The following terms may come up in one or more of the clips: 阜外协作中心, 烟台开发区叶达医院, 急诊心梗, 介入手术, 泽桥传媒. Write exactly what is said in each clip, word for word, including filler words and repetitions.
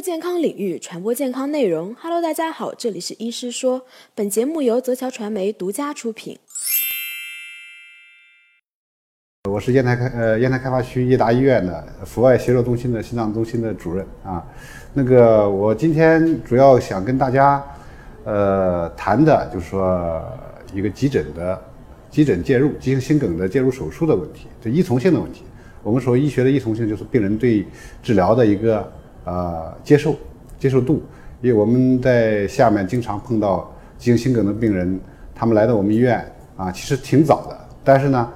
就健康领域传播健康内容。哈喽大家好，这里是医师说，本节目由泽桥传媒独家出品。我是烟台开呃烟台开发区叶达医院的阜外协作中心的心脏中心的主任啊。那个我今天主要想跟大家呃谈的就是说一个急诊的急诊介入、急性心梗的介入手术的问题，这依从性的问题。我们说医学的依从性就是病人对治疗的一个。呃，接受接受度，因为我们在下面经常碰到急性心梗的病人，他们来到我们医院啊，其实挺早的，但是呢，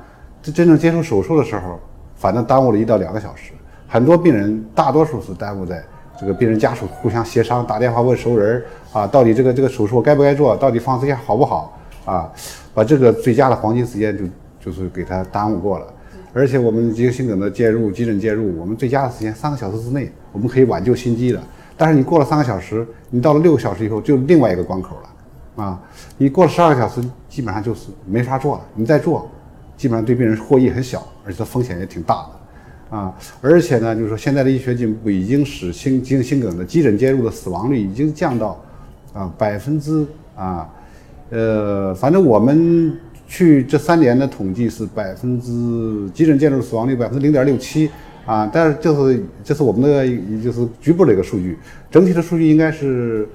真正接受手术的时候，反正耽误了一到两个小时。很多病人大多数是耽误在这个病人家属互相协商，打电话问熟人啊，到底这个这个手术该不该做，到底放支架好不好啊，把这个最佳的黄金时间就就是给他耽误过了。而且我们急性心梗的介入、急诊介入，我们最佳的时间三个小时之内，我们可以挽救心肌的。但是你过了三个小时，你到了六个小时以后，就另外一个关口了，啊，你过了十二个小时，基本上就是没法做了。你再做，基本上对病人获益很小，而且风险也挺大的，啊。而且呢，就是说现在的医学进步已经使心急性心梗的急诊介入的死亡率已经降到啊百分之啊，呃，反正我们。去这三年的统计是百分之急诊介入死亡率百分之零点六七啊，但是这是这是我们的就是局部的一个数据，整体的数据应该是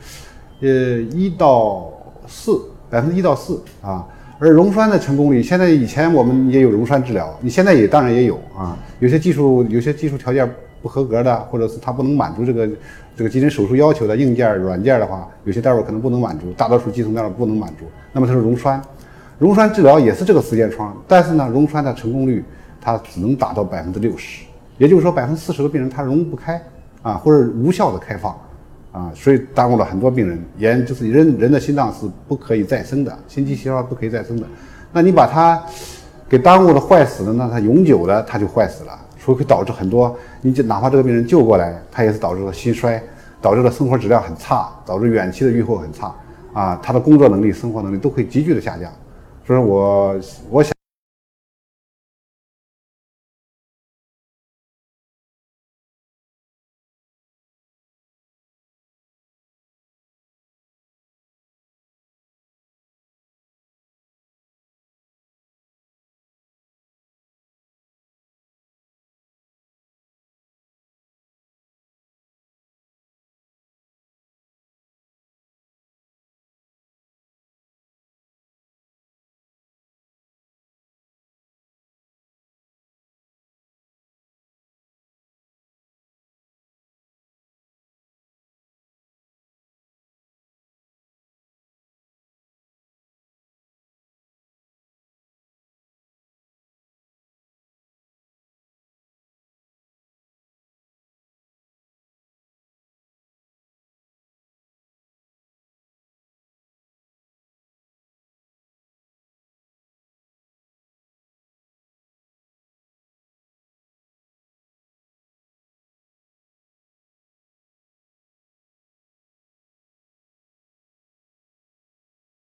呃一到四百分之一到四啊。而溶栓的成功率，现在以前我们也有溶栓治疗，你现在也当然也有啊，有些技术有些技术条件不合格的，或者是它不能满足这个这个急诊手术要求的硬件软件的话，有些单位可能不能满足，大多数基层单位不能满足，那么它是溶栓。溶栓治疗也是这个时间窗，但是呢，溶栓的成功率它只能达到百分之六十，也就是说百分之四十的病人他溶不开啊，或者无效的开放啊，所以耽误了很多病人。人就是人人的心脏是不可以再生的，心肌细胞不可以再生的。那你把它给耽误了、坏死了，那它永久的它就坏死了，所以会导致很多。你就哪怕这个病人救过来，他也是导致了心衰，导致了生活质量很差，导致远期的预后很差啊，他的工作能力、生活能力都会急剧的下降。所以我我想